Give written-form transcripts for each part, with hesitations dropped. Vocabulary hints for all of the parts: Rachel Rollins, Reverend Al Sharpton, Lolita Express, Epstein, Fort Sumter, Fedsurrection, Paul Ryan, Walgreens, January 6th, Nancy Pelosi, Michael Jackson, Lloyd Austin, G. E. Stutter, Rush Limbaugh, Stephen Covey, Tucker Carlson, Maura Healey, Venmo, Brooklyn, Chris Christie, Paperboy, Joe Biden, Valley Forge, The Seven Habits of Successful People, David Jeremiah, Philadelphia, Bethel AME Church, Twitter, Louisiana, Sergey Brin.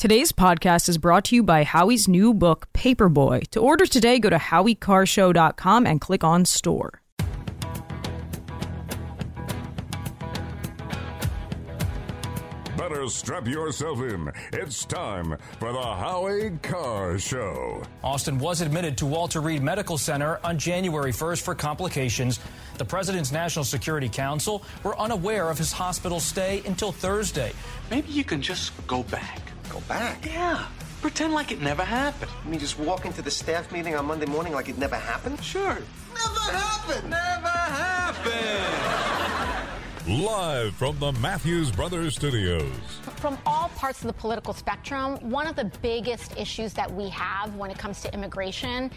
Today's podcast is brought to you by Howie's new book, Paperboy. To order today, go to HowieCarrShow.com and click on Store. Better strap yourself in. It's time for the Howie Carr Show. Austin was admitted to Walter Reed Medical Center on January 1st for complications. The president's National Security Council were unaware of his hospital stay until Thursday. Maybe you can just go back. Go back? Yeah. Pretend like it never happened. You mean just walk into the staff meeting on Monday morning like it never happened? Sure. Never happened. Never happened. Live from the Matthews Brothers studios. From all parts of the political spectrum, one of the biggest issues that we have when it comes to immigration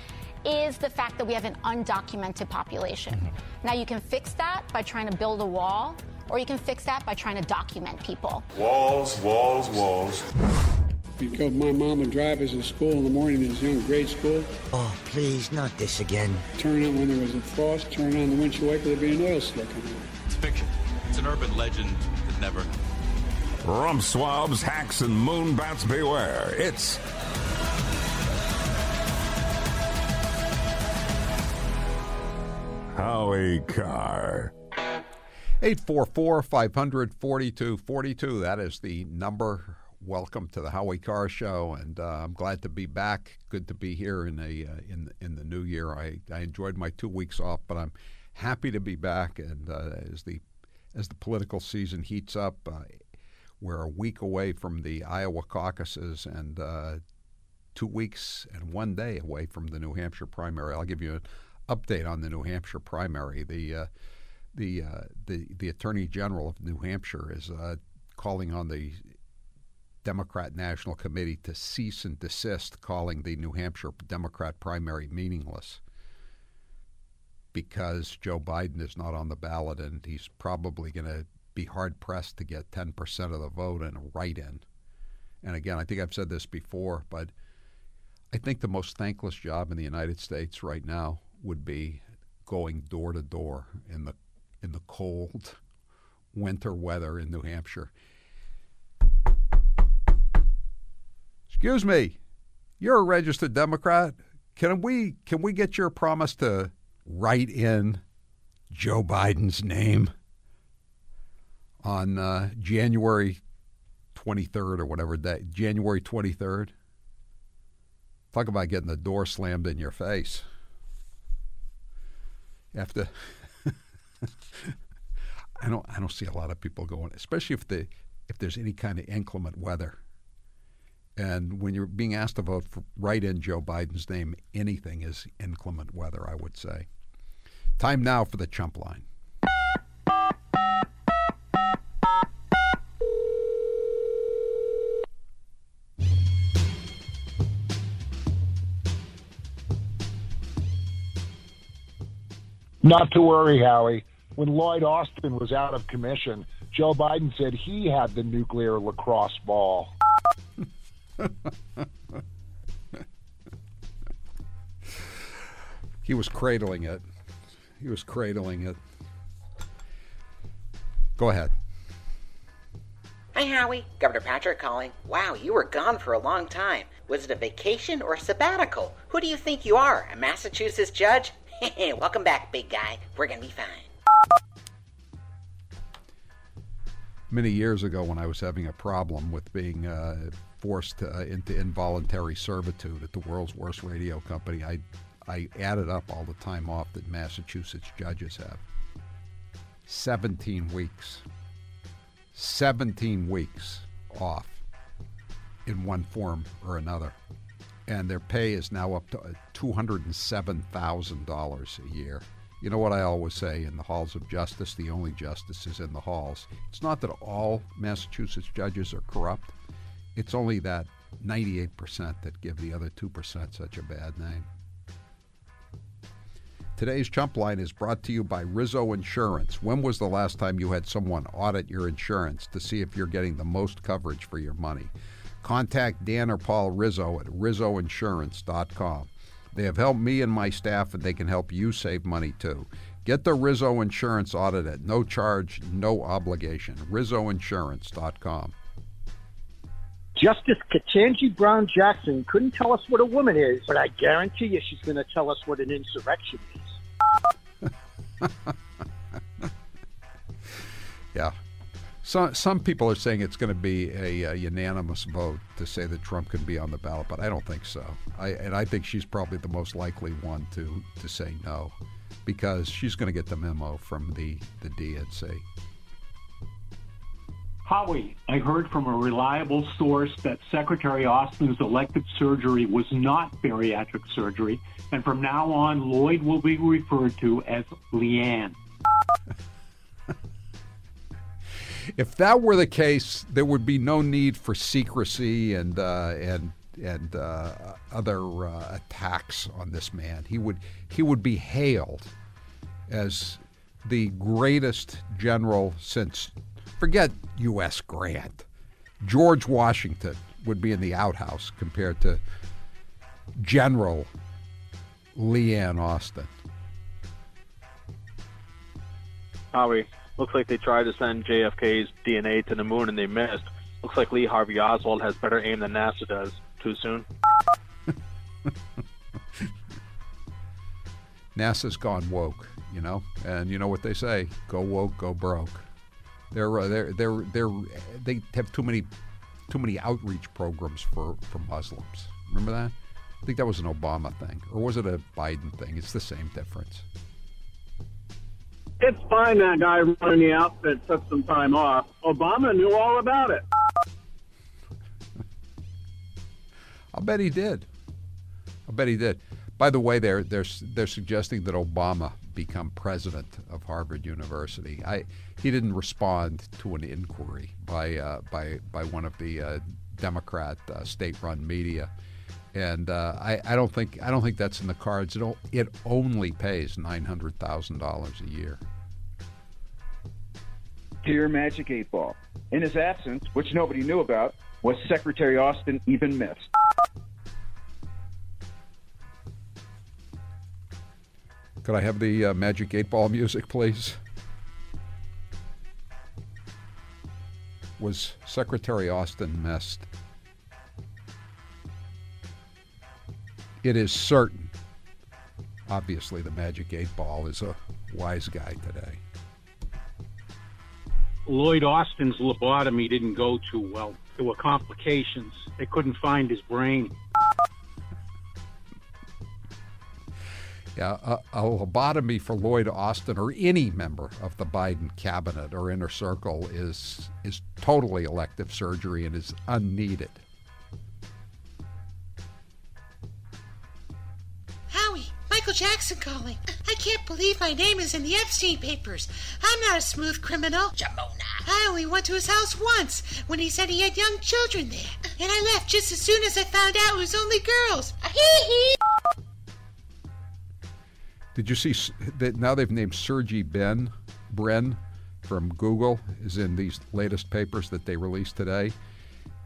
is the fact that we have an undocumented population. Mm-hmm. Now, you can fix that by trying to build a wall, or you can fix that by trying to document people. Walls, walls, walls. Because my mom would drive us to school in the morning in this young grade school. Oh, please, not this again. Turn on when there was a frost, turn on the windshield wiper, there'd be an oil slick on it. It's fiction. It's an urban legend that never happened. Rump swabs, hacks, and moon bats beware. It's Howie Carr. 844-500-4242. That is the number. Welcome to the Howie Carr Show, and I'm glad to be back. Good to be here in the new year. I enjoyed my 2 weeks off, but I'm happy to be back. And as the political season heats up, we're a week away from the Iowa caucuses and 2 weeks and 1 day away from the New Hampshire primary. I'll give you an update on the New Hampshire primary. The Attorney General of New Hampshire is calling on the Democrat National Committee to cease and desist calling the New Hampshire Democrat primary meaningless, because Joe Biden is not on the ballot, and he's probably going to be hard-pressed to get 10% of the vote in a write-in. And again, I think I've said this before, but I think the most thankless job in the United States right now would be going door-to-door in the cold winter weather in New Hampshire. Excuse me, you're a registered Democrat. Can we get your promise to write in Joe Biden's name on January 23rd or whatever day, January 23rd? Talk about getting the door slammed in your face. You have to. I don't see a lot of people going, especially if there's any kind of inclement weather. And when you're being asked to vote for, write in Joe Biden's name, anything is inclement weather, I would say. Time now for the Chump Line. Not to worry, Howie. When Lloyd Austin was out of commission, Joe Biden said he had the nuclear lacrosse ball. He was cradling it. He was cradling it. Go ahead. Hi, Howie. Governor Patrick calling. Wow, you were gone for a long time. Was it a vacation or a sabbatical? Who do you think you are, a Massachusetts judge? Hey, welcome back, big guy. We're going to be fine. Many years ago, when I was having a problem with being forced into involuntary servitude at the world's worst radio company, I added up all the time off that Massachusetts judges have. 17 weeks. 17 weeks off in one form or another. And their pay is now up to $207,000 a year. You know what I always say, in the halls of justice, the only justice is in the halls. It's not that all Massachusetts judges are corrupt. It's only that 98% that give the other 2% such a bad name. Today's Chump Line is brought to you by Rizzo Insurance. When was the last time you had someone audit your insurance to see if you're getting the most coverage for your money? Contact Dan or Paul Rizzo at rizzoinsurance.com. They have helped me and my staff, and they can help you save money too. Get the Rizzo Insurance audit at no charge, no obligation. rizzoinsurance.com. Justice Ketanji Brown Jackson couldn't tell us what a woman is, but I guarantee you she's going to tell us what an insurrection is. Yeah. Some people are saying it's going to be a unanimous vote to say that Trump can be on the ballot, but I don't think so. I think she's probably the most likely one to say no, because she's going to get the memo from the DNC. Howie, I heard from a reliable source that Secretary Austin's elective surgery was not bariatric surgery, and from now on, Lloyd will be referred to as Leanne. If that were the case, there would be no need for secrecy and other attacks on this man. He would be hailed as the greatest general since, forget U.S. Grant, George Washington would be in the outhouse compared to General Leanne Austin. Howie, looks like they tried to send JFK's DNA to the moon and they missed. Looks like Lee Harvey Oswald has better aim than NASA does. Too soon? NASA's gone woke, you know? And you know what they say, go woke, go broke. They have too many outreach programs for Muslims. Remember that? I think that was an Obama thing. Or was it a Biden thing? It's the same difference. It's fine that guy running the outfit took some time off. Obama knew all about it. I'll bet he did. By the way, they're suggesting that Obama become president of Harvard University. He didn't respond to an inquiry by one of the Democrat state-run media, and I don't think that's in the cards. It only pays $900,000 a year. Dear Magic 8-Ball, in his absence, which nobody knew about, was Secretary Austin even missed? Could I have the Magic 8-Ball music, please? Was Secretary Austin missed? It is certain. Obviously, the Magic 8-Ball is a wise guy today. Lloyd Austin's lobotomy didn't go too well. There were complications. They couldn't find his brain. Yeah, a lobotomy for Lloyd Austin or any member of the Biden cabinet or inner circle is totally elective surgery and is unneeded. Howie, Michael Jackson calling. I can't believe my name is in the Epstein papers. I'm not a smooth criminal. Jamona. I only went to his house once when he said he had young children there. And I left just as soon as I found out it was only girls. Hee hee. Did you see that now they've named Sergey Brin from Google is in these latest papers that they released today,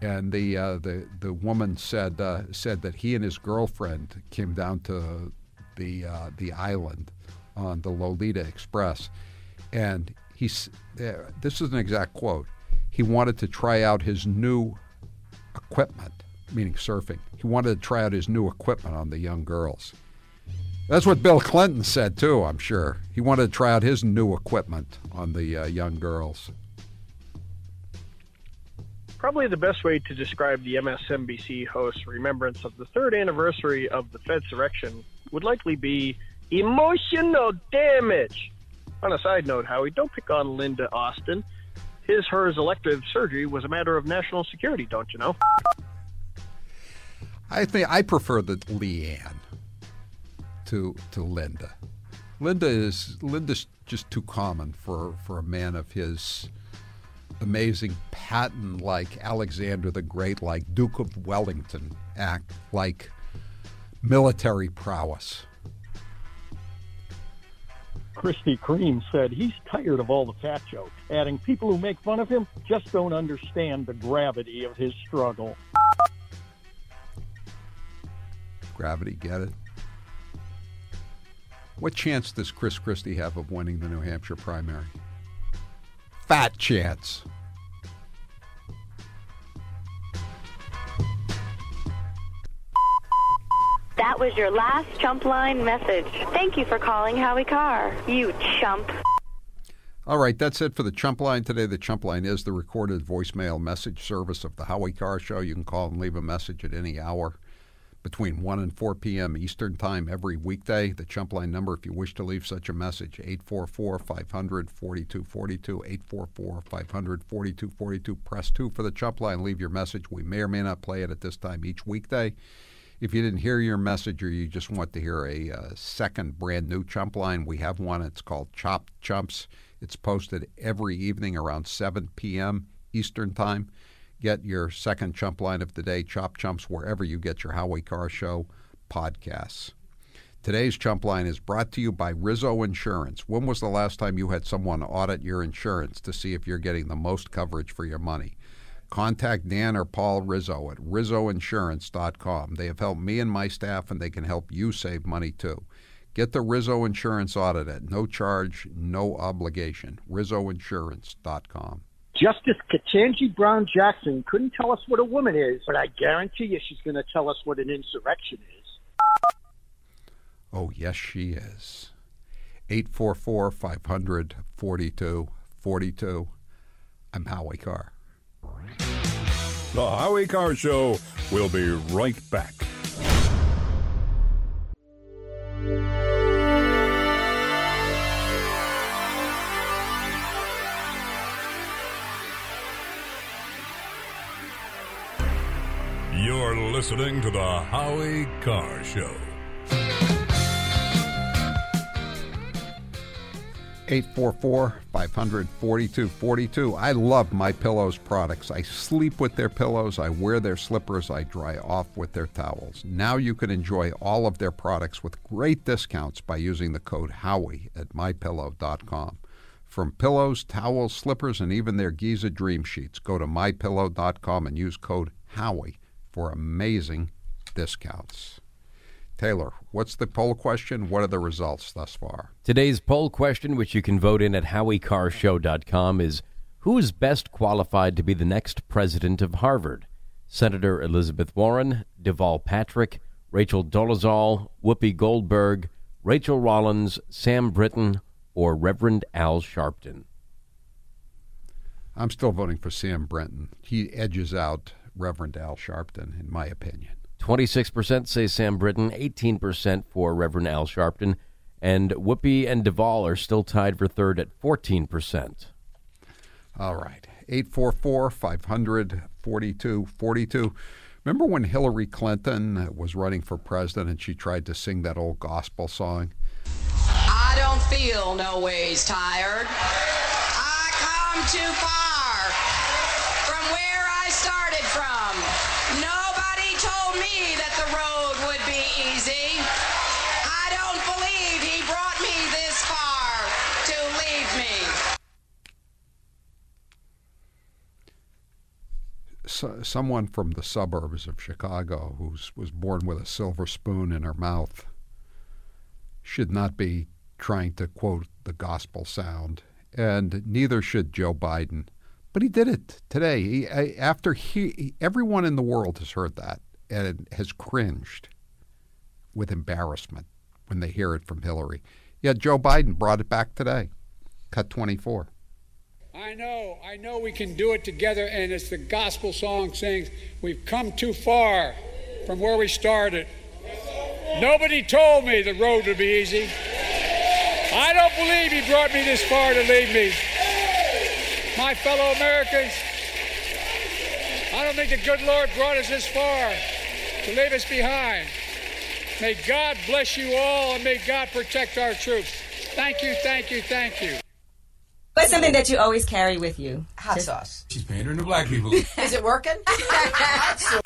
and the woman said that he and his girlfriend came down to the island on the Lolita Express, and this is an exact quote. He wanted to try out his new equipment, meaning surfing. He wanted to try out his new equipment on the young girls. That's what Bill Clinton said, too, I'm sure. He wanted to try out his new equipment on the young girls. Probably the best way to describe the MSNBC host's remembrance of the third anniversary of the Fedsurrection would likely be emotional damage. On a side note, Howie, don't pick on Linda Austin. Hers elective surgery was a matter of national security, don't you know? I think I prefer the Leanne to Linda. Linda's just too common for a man of his amazing patent, like Alexander the Great, like Duke of Wellington act, like military prowess. Christy Cream said he's tired of all the fat jokes, adding people who make fun of him just don't understand the gravity of his struggle. Gravity, get it? What chance does Chris Christie have of winning the New Hampshire primary? Fat chance. That was your last chump line message. Thank you for calling Howie Carr, you chump. All right, that's it for the Chump Line today. The Chump Line is the recorded voicemail message service of the Howie Carr Show. You can call and leave a message at any hour between 1 and 4 p.m. Eastern Time every weekday. The Chump Line number, if you wish to leave such a message, 844-500-4242, 844-500-4242. Press 2 for the Chump Line. Leave your message. We may or may not play it at this time each weekday. If you didn't hear your message or you just want to hear a second brand new Chump Line, we have one. It's called Chop Chumps. It's posted every evening around 7 p.m. Eastern Time. Get your second Chump Line of the day, Chop Chumps, wherever you get your Howie Carr Show podcasts. Today's Chump Line is brought to you by Rizzo Insurance. When was the last time you had someone audit your insurance to see if you're getting the most coverage for your money? Contact Dan or Paul Rizzo at rizzoinsurance.com. They have helped me and my staff, and they can help you save money too. Get the Rizzo Insurance audit at no charge, no obligation. rizzoinsurance.com. Justice Ketanji Brown Jackson couldn't tell us what a woman is, but I guarantee you she's going to tell us what an insurrection is. Oh, yes, she is. 844-500-4242. I'm Howie Carr. The Howie Carr Show will be right back. You're listening to the Howie Carr Show. 844-500-4242. I love My Pillow's products. I sleep with their pillows. I wear their slippers. I dry off with their towels. Now you can enjoy all of their products with great discounts by using the code Howie at mypillow.com. From pillows, towels, slippers, and even their Giza Dream Sheets, go to mypillow.com and use code Howie for amazing discounts. Taylor, what's the poll question? What are the results thus far? Today's poll question, which you can vote in at HowieCarrShow.com, is who is best qualified to be the next president of Harvard? Senator Elizabeth Warren, Deval Patrick, Rachel Dolezal, Whoopi Goldberg, Rachel Rollins, Sam Britton, or Reverend Al Sharpton? I'm still voting for Sam Britton. He edges out Reverend Al Sharpton, in my opinion. 26% say Sam Britton, 18% for Reverend Al Sharpton, and Whoopi and Deval are still tied for third at 14%. All right, 844-500-4242. Remember when Hillary Clinton was running for president and she tried to sing that old gospel song? I don't feel no ways tired. I come too far from where I started from. Nobody told me that the road would be easy. I don't believe he brought me this far to leave me. So, someone from the suburbs of Chicago who was born with a silver spoon in her mouth should not be trying to quote the gospel sound, and neither should Joe Biden. But he did it today. Everyone in the world has heard that and has cringed with embarrassment when they hear it from Hillary. Yet Joe Biden brought it back today. Cut 24. I know we can do it together, and it's the gospel song saying, we've come too far from where we started. Nobody told me the road would be easy. I don't believe he brought me this far to leave me. My fellow Americans, I don't think the good Lord brought us this far to leave us behind. May God bless you all, and may God protect our troops. Thank you, thank you, thank you. What's something that you always carry with you? Hot sauce. She's pandering to black people. Is it working? Hot sauce.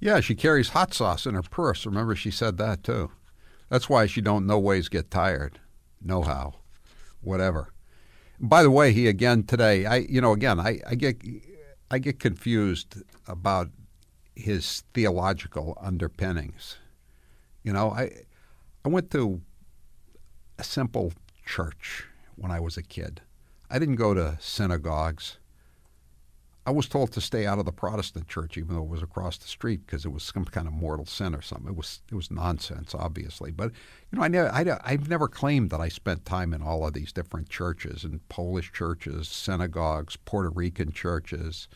Yeah, she carries hot sauce in her purse. Remember, she said that, too. That's why she don't no ways get tired. No how. Whatever. By the way, he again today, I get confused about his theological underpinnings. You know, I went to a simple church when I was a kid. I didn't go to synagogues. I was told to stay out of the Protestant church, even though it was across the street, because it was some kind of mortal sin or something. It was nonsense, obviously. But you know, I've never claimed that I spent time in all of these different churches, and Polish churches, synagogues, Puerto Rican churches,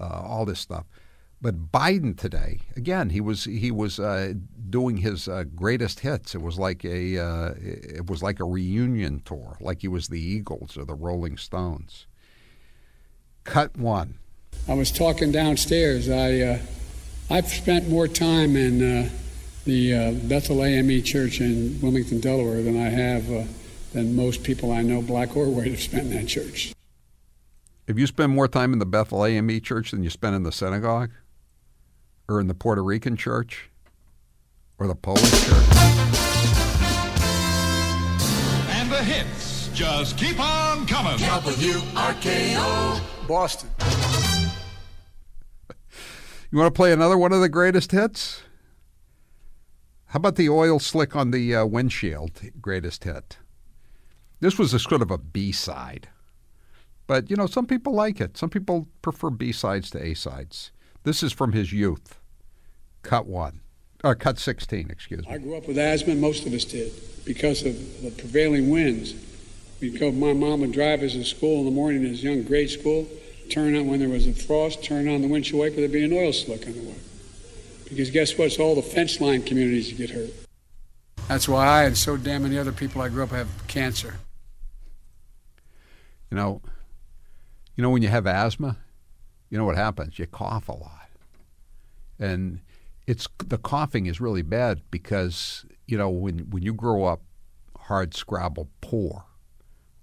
all this stuff. But Biden today, again, he was doing his greatest hits. It was like a reunion tour, like he was the Eagles or the Rolling Stones. Cut one. I was talking downstairs. I've spent more time in the Bethel AME Church in Wilmington, Delaware, than I have than most people I know, black or white, have spent in that church. Have you spent more time in the Bethel AME Church than you spent in the synagogue? Or in the Puerto Rican church? Or the Polish church? And the hits just keep on coming. WRKO Boston. You want to play another one of the greatest hits? How about the oil slick on the windshield greatest hit? This was a sort of a B-side. But, you know, some people like it. Some people prefer B-sides to A-sides. This is from his youth. Cut 16, excuse me. I grew up with asthma, most of us did, because of the prevailing winds. We'd go, my mom would drive us to school in the morning as young, grade school, turn on when there was a frost, turn on the windshield wiper, there'd be an oil slick on the water. Because guess what? It's all the fence line communities that get hurt. That's why I and so damn many other people I grew up have cancer. You know, when you have asthma, you know what happens? You cough a lot. And the coughing is really bad because, you know, when you grow up hard-scrabble poor,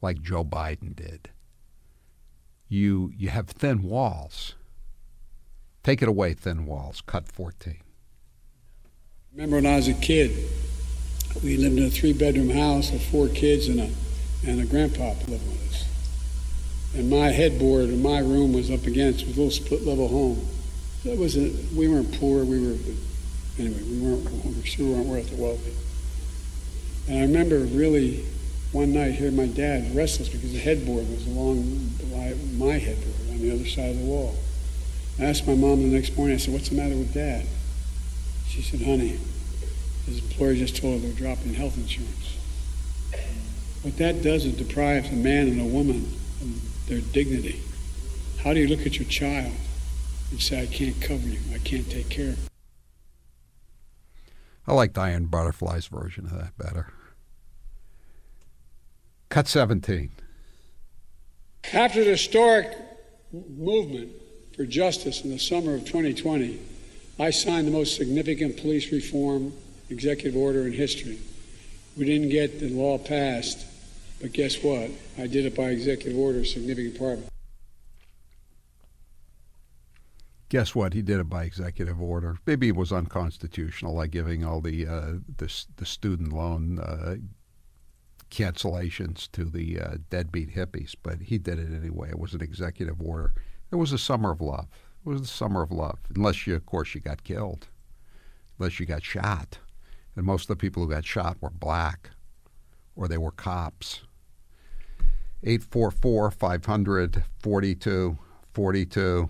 like Joe Biden did, you have thin walls. Take it away, thin walls. Cut 14. Remember when I was a kid, we lived in a three-bedroom house with four kids and a grandpa lived with us. And my headboard in my room was up against, it was a little split-level home. That wasn't, we weren't poor, we weren't worth the wealthy. And I remember really one night hearing my dad restless because the headboard was along my headboard on the other side of the wall. I asked my mom the next morning, I said, what's the matter with Dad? She said, honey, his employer just told her they're dropping health insurance. What that does is deprives a man and a woman of their dignity. How do you look at your child and say, I can't cover you, I can't take care of you? I like Diane Butterfly's version of that better. Cut 17. After the historic movement for justice in the summer of 2020, I signed the most significant police reform executive order in history. We didn't get the law passed, but guess what? I did it by executive order, significant part of it. Guess what? He did it by executive order. Maybe it was unconstitutional, like giving all the student loan cancellations to the deadbeat hippies, but he did it anyway. It was an executive order. It was a summer of love. It was the summer of love, unless you, of course, you got killed, unless you got shot. And most of the people who got shot were black or they were cops. 844-500-4242.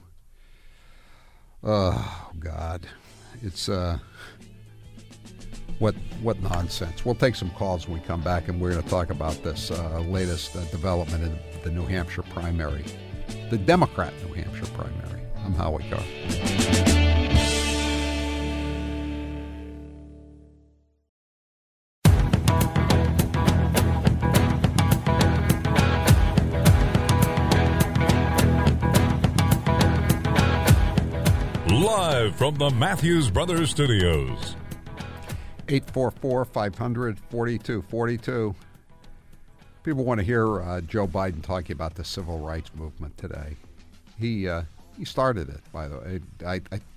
Oh, God. It's, what nonsense. We'll take some calls when we come back, and we're going to talk about this latest development in the New Hampshire primary, the Democrat New Hampshire primary. I'm Howie Carr. From the Matthews Brothers Studios. 844-500-4242. People want to hear Joe Biden talking about the Civil Rights Movement today. He started it, by the way.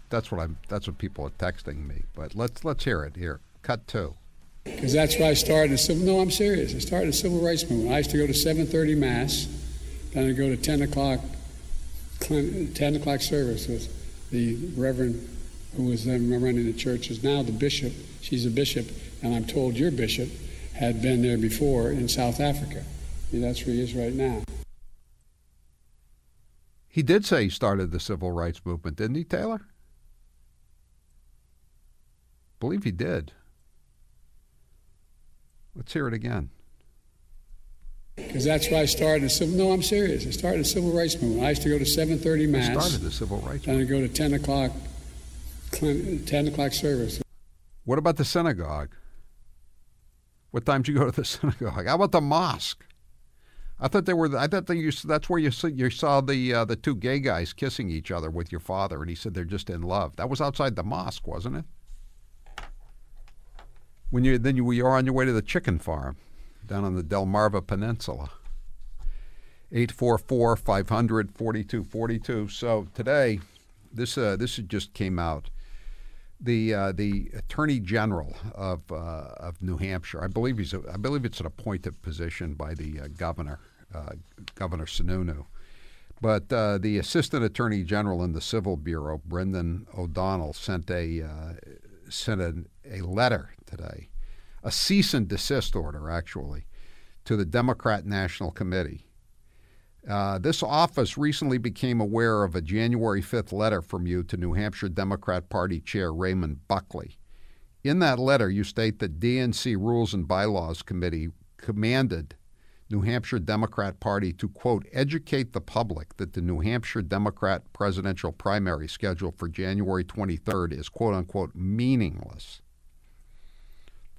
That's what people are texting me. But let's hear it here. Cut two. Because that's where I started. No, I'm serious. I started the Civil Rights Movement. I used to go to 7:30 mass, then I'd go to 10 o'clock service with the Reverend, who was then running the church, is now the bishop. She's a bishop, and I'm told your bishop had been there before in South Africa. I mean, that's where he is right now. He did say he started the Civil Rights Movement, didn't he, Taylor? I believe he did. Let's hear it again. Because that's why I started. No, I'm serious. I started the Civil Rights Movement. I used to go to 7:30 mass. I started the Civil Rights Movement. And I go to 10 o'clock service. What about the synagogue? What time did you go to the synagogue? How about the mosque? I thought they were. I thought they used. That's where you saw the two gay guys kissing each other with your father, and he said they're just in love. That was outside the mosque, wasn't it? When you're on your way to the chicken farm, down on the Delmarva Peninsula. 844-500-4242. So today, this just came out. The Attorney General of New Hampshire, I believe it's an appointed position by the Governor Sununu, but the Assistant Attorney General in the Civil Bureau, Brendan O'Donnell, sent a letter today, a cease and desist order actually, to the Democrat National Committee. This office recently became aware of a January 5th letter from you to New Hampshire Democrat Party Chair Raymond Buckley. In that letter, you state that DNC Rules and Bylaws Committee commanded New Hampshire Democrat Party to, quote, educate the public that the New Hampshire Democrat presidential primary scheduled for January 23rd is, quote, unquote, meaningless.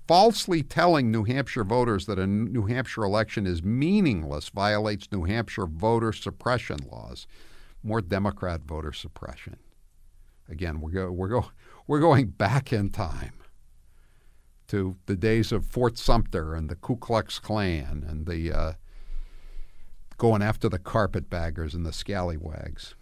Falsely telling New Hampshire voters that a New Hampshire election is meaningless violates New Hampshire voter suppression laws. More Democrat voter suppression. Again, we're going back in time to the days of Fort Sumter and the Ku Klux Klan and the going after the carpetbaggers and the scallywags.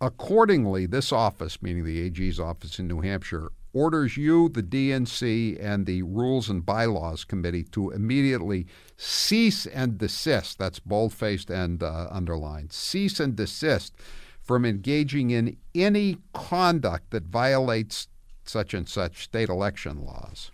Accordingly, this office, meaning the AG's office in New Hampshire, orders you, the DNC, and the Rules and Bylaws Committee to immediately cease and desist, that's bold-faced and underlined, cease and desist from engaging in any conduct that violates such and such state election laws.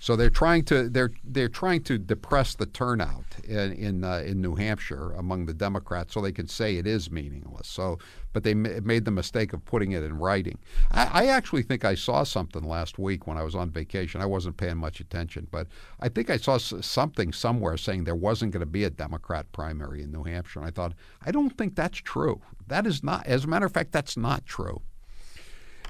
So they're trying to depress the turnout in New Hampshire among the Democrats, so they can say it is meaningless. So, but they made the mistake of putting it in writing. I actually think I saw something last week when I was on vacation. I wasn't paying much attention, but I think I saw something somewhere saying there wasn't going to be a Democrat primary in New Hampshire. And I thought, I don't think that's true. That is not. As a matter of fact, that's not true.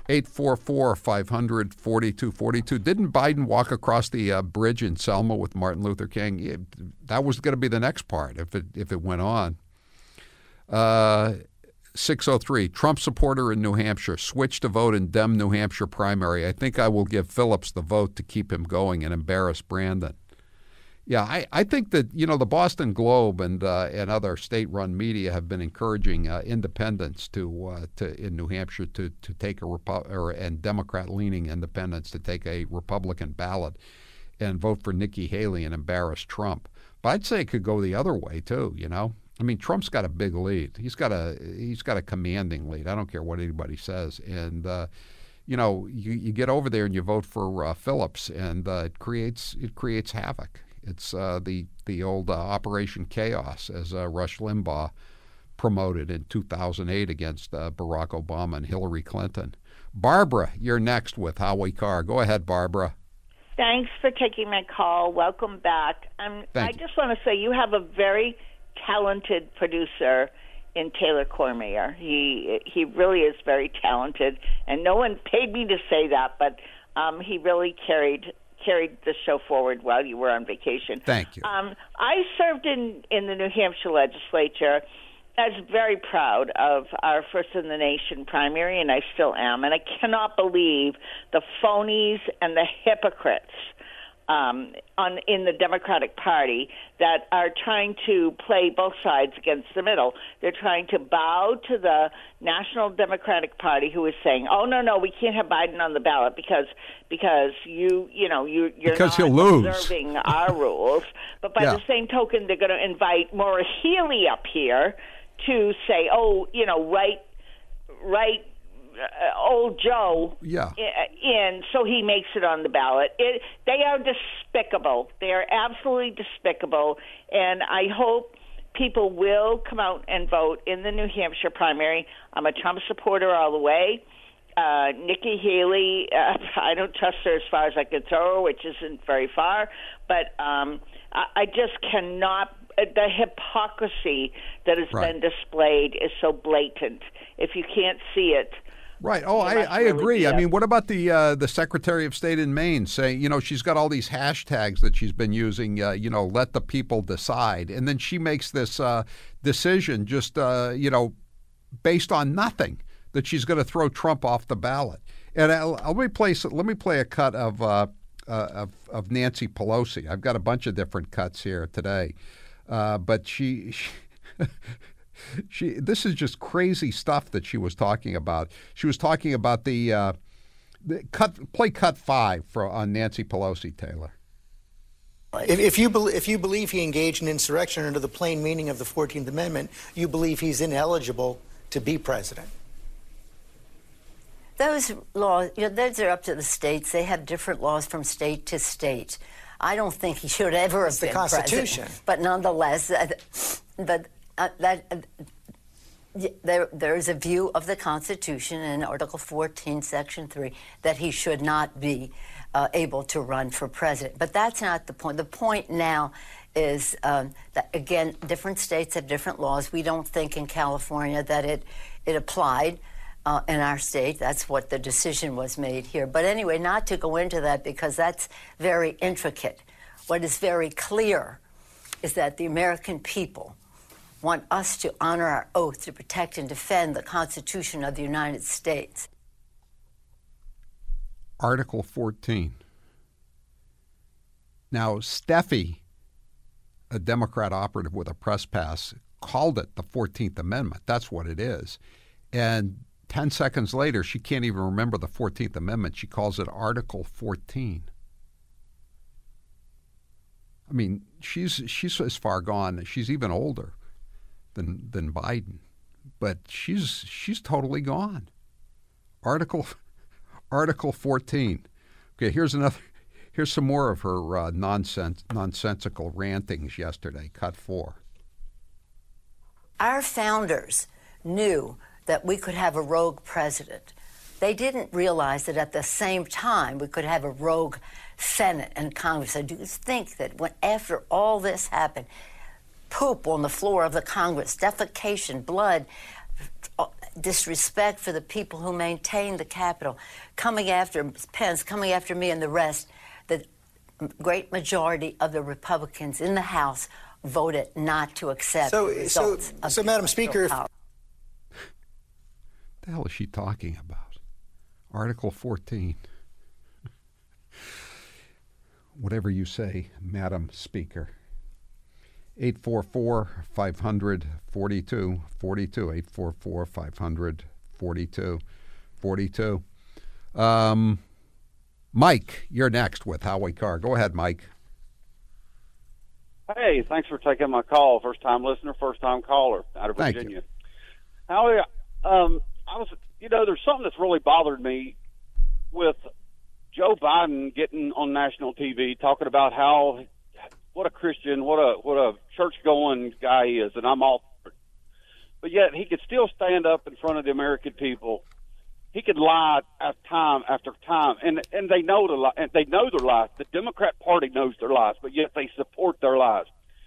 844-500-4242. Didn't Biden walk across the bridge in Selma with Martin Luther King? That was going to be the next part if it went on. 603, Trump supporter in New Hampshire, switch to vote in Dem New Hampshire primary. I think I will give Phillips the vote to keep him going and embarrass Brandon. Yeah, I think that, you know, the Boston Globe and other state-run media have been encouraging independents in New Hampshire to take and Democrat-leaning independents to take a Republican ballot and vote for Nikki Haley and embarrass Trump. But I'd say it could go the other way too. You know, I mean, Trump's got a big lead. He's got a commanding lead. I don't care what anybody says. And you know, you get over there and you vote for Phillips, and it creates havoc. It's the old Operation Chaos, as Rush Limbaugh promoted in 2008 against Barack Obama and Hillary Clinton. Barbara, you're next with Howie Carr. Go ahead, Barbara. Thanks for taking my call. Welcome back. I just want to say you have a very talented producer in Taylor Cormier. He really is very talented, and no one paid me to say that, but he really carried the show forward while you were on vacation. Thank you. I served in the New Hampshire legislature. I was very proud of our First in the Nation primary, and I still am. And I cannot believe the phonies and the hypocrites in the Democratic Party that are trying to play both sides against the middle. They're trying to bow to the National Democratic Party, who is saying, "Oh no, we can't have Biden on the ballot because you're not observing our rules." But by the same token, they're going to invite Maura Healey up here to say, "Oh, you know, right." Old Joe in, so he makes it on the ballot. They are despicable. They are absolutely despicable. And I hope people will come out and vote in the New Hampshire primary. I'm a Trump supporter all the way. Nikki Haley, I don't trust her as far as I can throw, which isn't very far, but I just cannot. The hypocrisy that has been displayed is so blatant. If you can't see it. Right. Oh, I agree. I mean, what about the Secretary of State in Maine saying, you know, she's got all these hashtags that she's been using, you know, let the people decide. And then she makes this decision just, you know, based on nothing, that she's going to throw Trump off the ballot. And let me play a cut of Nancy Pelosi. I've got a bunch of different cuts here today. But she this is just crazy stuff that she was talking about. She was talking about the cut 5 on Nancy Pelosi, Taylor. If you believe he engaged in insurrection under the plain meaning of the 14th Amendment, you believe he's ineligible to be president. Those laws, you know, those are up to the states. They have different laws from state to state. I don't think he should ever have been president. It's the Constitution. But nonetheless, there is a view of the Constitution in Article 14, Section 3, that he should not be able to run for president. But that's not the point. The point now is that, again, different states have different laws. We don't think in California that it applied in our state. That's what the decision was made here. But anyway, not to go into that because that's very intricate. What is very clear is that the American people want us to honor our oath to protect and defend the Constitution of the United States. Article 14. Now, Steffi, a Democrat operative with a press pass, called it the 14th Amendment. That's what it is. And 10 seconds later, she can't even remember the 14th Amendment. She calls it Article 14. I mean, she's as far gone. She's even older than Biden, but she's totally gone. Article 14. Okay, here's some more of her nonsensical rantings yesterday. Cut 4. Our founders knew that we could have a rogue president. They didn't realize that at the same time we could have a rogue Senate and Congress. I do think that when after all this happened, poop on the floor of the Congress, defecation, blood, disrespect for the people who maintain the Capitol, coming after Pence, coming after me and the rest, the great majority of the Republicans in the House voted not to accept the results of the Madam Speaker, power. What the hell is she talking about? Article 14. Whatever you say, Madam Speaker. 844-500-4242. 844-500-4242. Mike, you're next with Howie Carr. Go ahead, Mike. Hey, thanks for taking my call. First-time listener, first-time caller out of Virginia. Thank you. Howie, there's something that's really bothered me with Joe Biden getting on national TV talking about how what a Christian, what a church-going guy he is, and I'm all for it. But yet he could still stand up in front of the American people. He could lie time after time, and they know the lie, and they know their lies. The Democrat Party knows their lies, but yet they support their lies.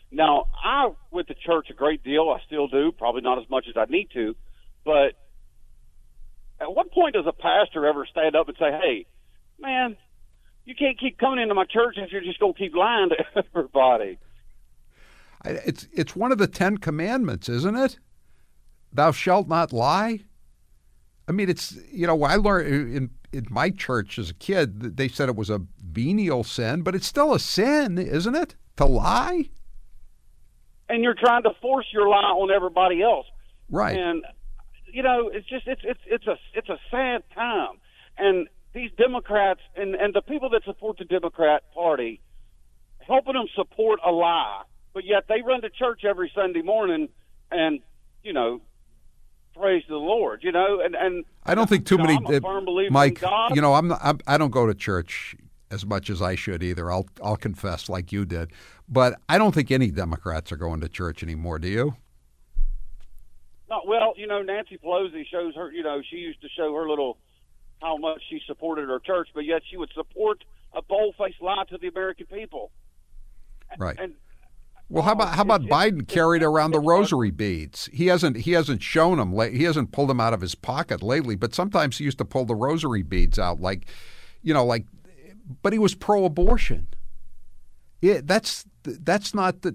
Now, I went to church a great deal. I still do, probably not as much as I need to, but at what point does a pastor ever stand up and say, hey, man, you can't keep coming into my church if you're just going to keep lying to everybody? It's one of the 10 commandments, isn't it? Thou shalt not lie. I mean, it's, you know, I learned in my church as a kid, they said it was a venial sin, but it's still a sin, isn't it, to lie? And you're trying to force your lie on everybody else. Right. And you know, it's just it's a sad time, and these Democrats and the people that support the Democrat Party, helping them support a lie, but yet they run to church every Sunday morning and, you know, praise the Lord, you know, and I don't think too many, I'm a firm believer in God. Mike, you know, I don't go to church as much as I should either. I'll confess, like you did. But I don't think any Democrats are going to church anymore, do you? No, well, you know, Nancy Pelosi shows her, you know, she used to show her little how much she supported her church, but yet she would support a bold-faced lie to the American people. Right. And, well, how about Biden carried around the rosary beads? He hasn't shown them. He hasn't pulled them out of his pocket lately. But sometimes he used to pull the rosary beads out, like, you know, like. But he was pro-abortion. Yeah, that's not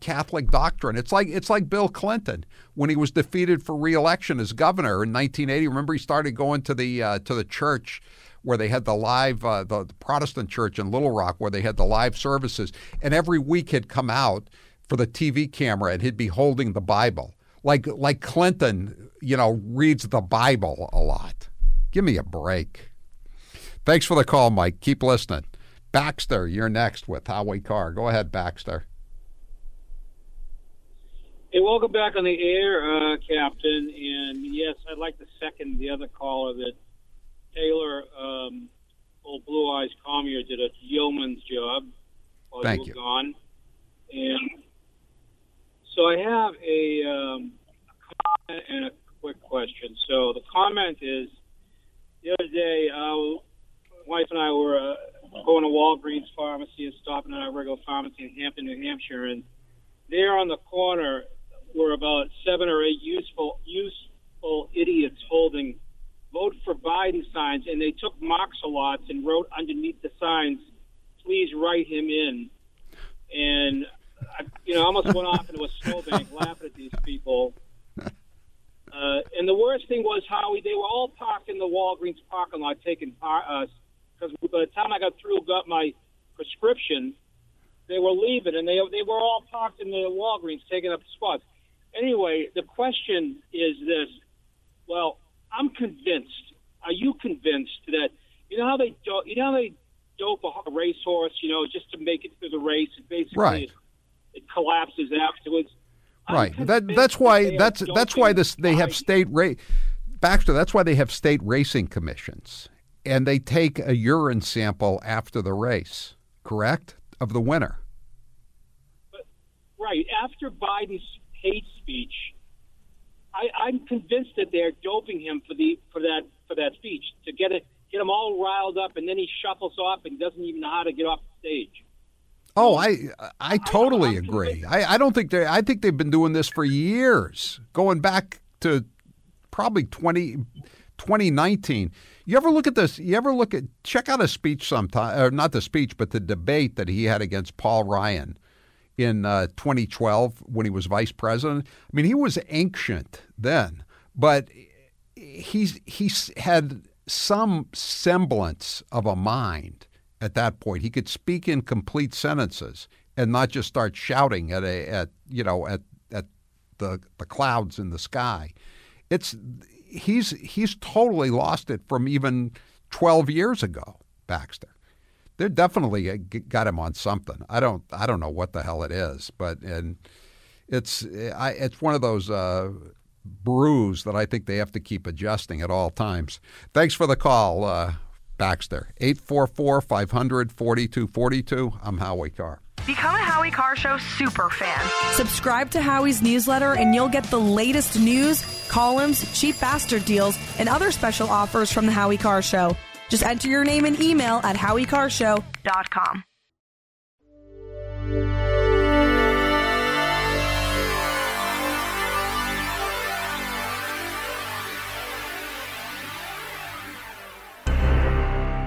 Catholic doctrine. It's like Bill Clinton when he was defeated for re-election as governor in 1980. Remember, he started going to the church where they had the live the Protestant church in Little Rock where they had the live services, and every week he'd come out for the TV camera and he'd be holding the Bible like Clinton, you know, reads the Bible a lot. Give me a break. Thanks for the call, Mike. Keep listening. Baxter, you're next with Howie Carr. Go ahead, Baxter. Hey, welcome back on the air, Captain. And, yes, I'd like to second the other caller that Taylor, old Blue Eyes Commune, did a yeoman's job while Thank you were gone. And so I have a comment and a quick question. So the comment is, the other day, wife and I were going to Walgreens pharmacy and stopping at our regular pharmacy in Hampton, New Hampshire, and there on the corner were about 7 or 8 useful idiots holding "Vote for Biden" signs, and they took Moxalots and wrote underneath the signs, "Please write him in." And I, you know, almost went off into a snowbank laughing at these people. And the worst thing was, Howie, they were all parked in the Walgreens parking lot taking part. Because by the time I got through, got my prescription, they were leaving, and they were all parked in the Walgreens taking up spots. Anyway, the question is this: well, I'm convinced. Are you convinced that you know how they dope a racehorse, you know, just to make it through the race, and basically right. it collapses afterwards. Right. That's why they have state race. Baxter, that's why they have state racing commissions, and they take a urine sample after the race, correct, of the winner. But, right after Biden's hate speech, I'm convinced that they're doping him for that speech to get him all riled up, and then he shuffles off and doesn't even know how to get off the stage. Oh, I totally agree. I don't think they. I think they've been doing this for years, going back to probably 2019. You ever look at this? You ever look at check out a speech sometime, or not the speech, but the debate that he had against Paul Ryan in 2012 when he was vice president. I mean, he was ancient then, but he's had some semblance of a mind. At that point, he could speak in complete sentences and not just start shouting at the clouds in the sky. He's totally lost it from even 12 years ago, Baxter. They're definitely got him on something. I don't know what the hell it is, but and it's one of those brews that I think they have to keep adjusting at all times. Thanks for the call. Baxter, 844-500-4242. I'm Howie Carr. Become a Howie Carr Show super fan. Subscribe to Howie's newsletter and you'll get the latest news, columns, cheap bastard deals, and other special offers from the Howie Carr Show. Just enter your name and email at HowieCarShow.com.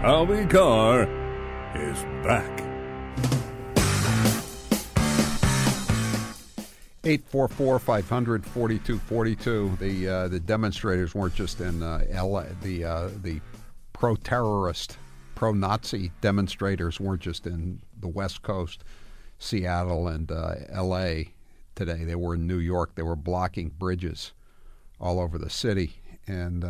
Howie Carr is back. 844-500-4242. The demonstrators weren't just in LA. The pro-terrorist, pro-Nazi demonstrators weren't just in the West Coast, Seattle and LA today. They were in New York. They were blocking bridges all over the city, and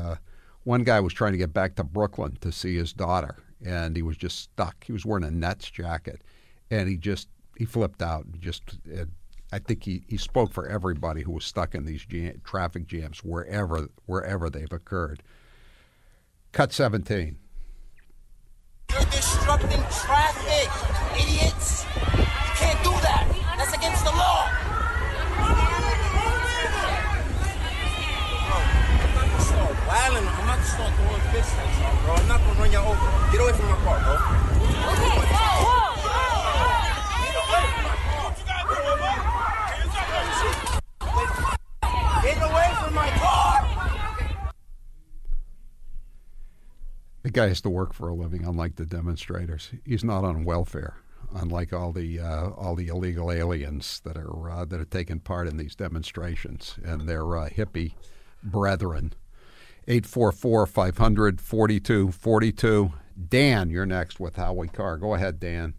one guy was trying to get back to Brooklyn to see his daughter, and he was just stuck. He was wearing a Nets jacket, and he flipped out. I think he spoke for everybody who was stuck in these traffic jams wherever they've occurred. Cut 17. You're disrupting traffic, idiots. You can't do that. That's against the law. Bro, start wilding. I'm about to start throwing fists, bro. I'm not gonna run y'all over. Get away from my car, bro. Okay, whoa. Get away from my car! The guy has to work for a living, unlike the demonstrators. He's not on welfare, unlike all the illegal aliens that are taking part in these demonstrations and their hippie brethren. 844-500-4242. Dan, you're next with Howie Carr. Go ahead, Dan.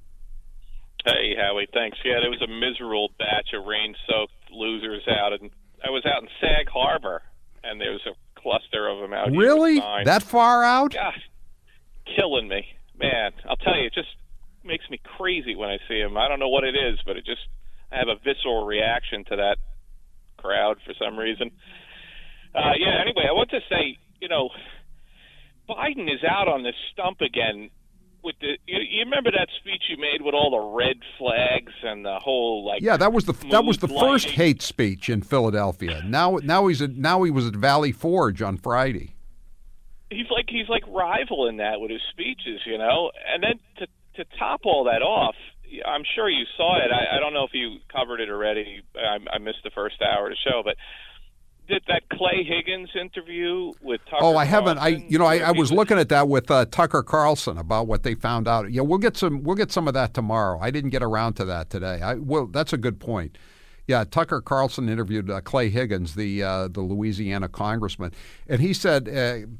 Hey, Howie. Thanks. Yeah, there was a miserable batch of rain-soaked losers out in. I was out in Sag Harbor, and there was a cluster of them out here. Really? That far out? Gosh, killing me. Man, I'll tell you, it just makes me crazy when I see them. I don't know what it is, but I have a visceral reaction to that crowd for some reason. Anyway, I want to say, Biden is out on this stump again. You remember that speech you made with all the red flags and the whole that was the first hate speech in Philadelphia. Now he was at Valley Forge on Friday. He's like rivaling that with his speeches, And then to top all that off, I'm sure you saw it. I don't know if you covered it already. I missed the first hour of the show, but. Did that Clay Higgins interview with Tucker Carlson? Oh, I haven't. I was looking at that with Tucker Carlson about what they found out. Yeah, we'll get some of that tomorrow. I didn't get around to that today. That's a good point. Yeah, Tucker Carlson interviewed Clay Higgins, the Louisiana congressman, and he said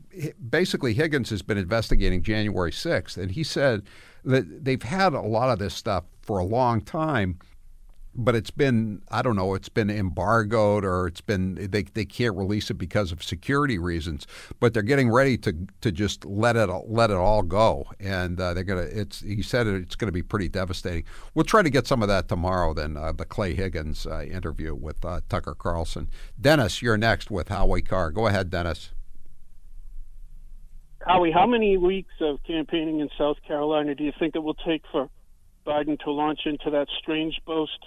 basically Higgins has been investigating January 6th, and he said that they've had a lot of this stuff for a long time. But it's been, I don't know, it's been embargoed or it's been, they can't release it because of security reasons, but they're getting ready to just let it all go. And he said it's going to be pretty devastating. We'll try to get some of that tomorrow then, the Clay Higgins interview with Tucker Carlson. Dennis, you're next with Howie Carr. Go ahead, Dennis. Howie, how many weeks of campaigning in South Carolina do you think it will take for Biden to launch into that strange boast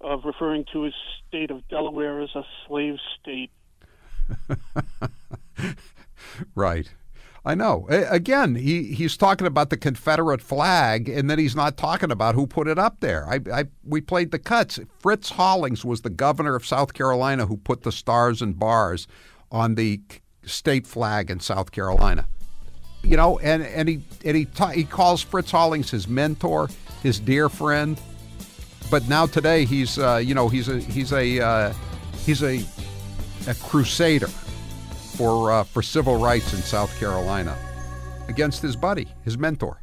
of referring to his state of Delaware as a slave state? Right. I know. Again, he's talking about the Confederate flag, and then he's not talking about who put it up there. We played the cuts. Fritz Hollings was the governor of South Carolina who put the stars and bars on the state flag in South Carolina. He calls Fritz Hollings his mentor, his dear friend. But now today he's a crusader for civil rights in South Carolina against his buddy, his mentor.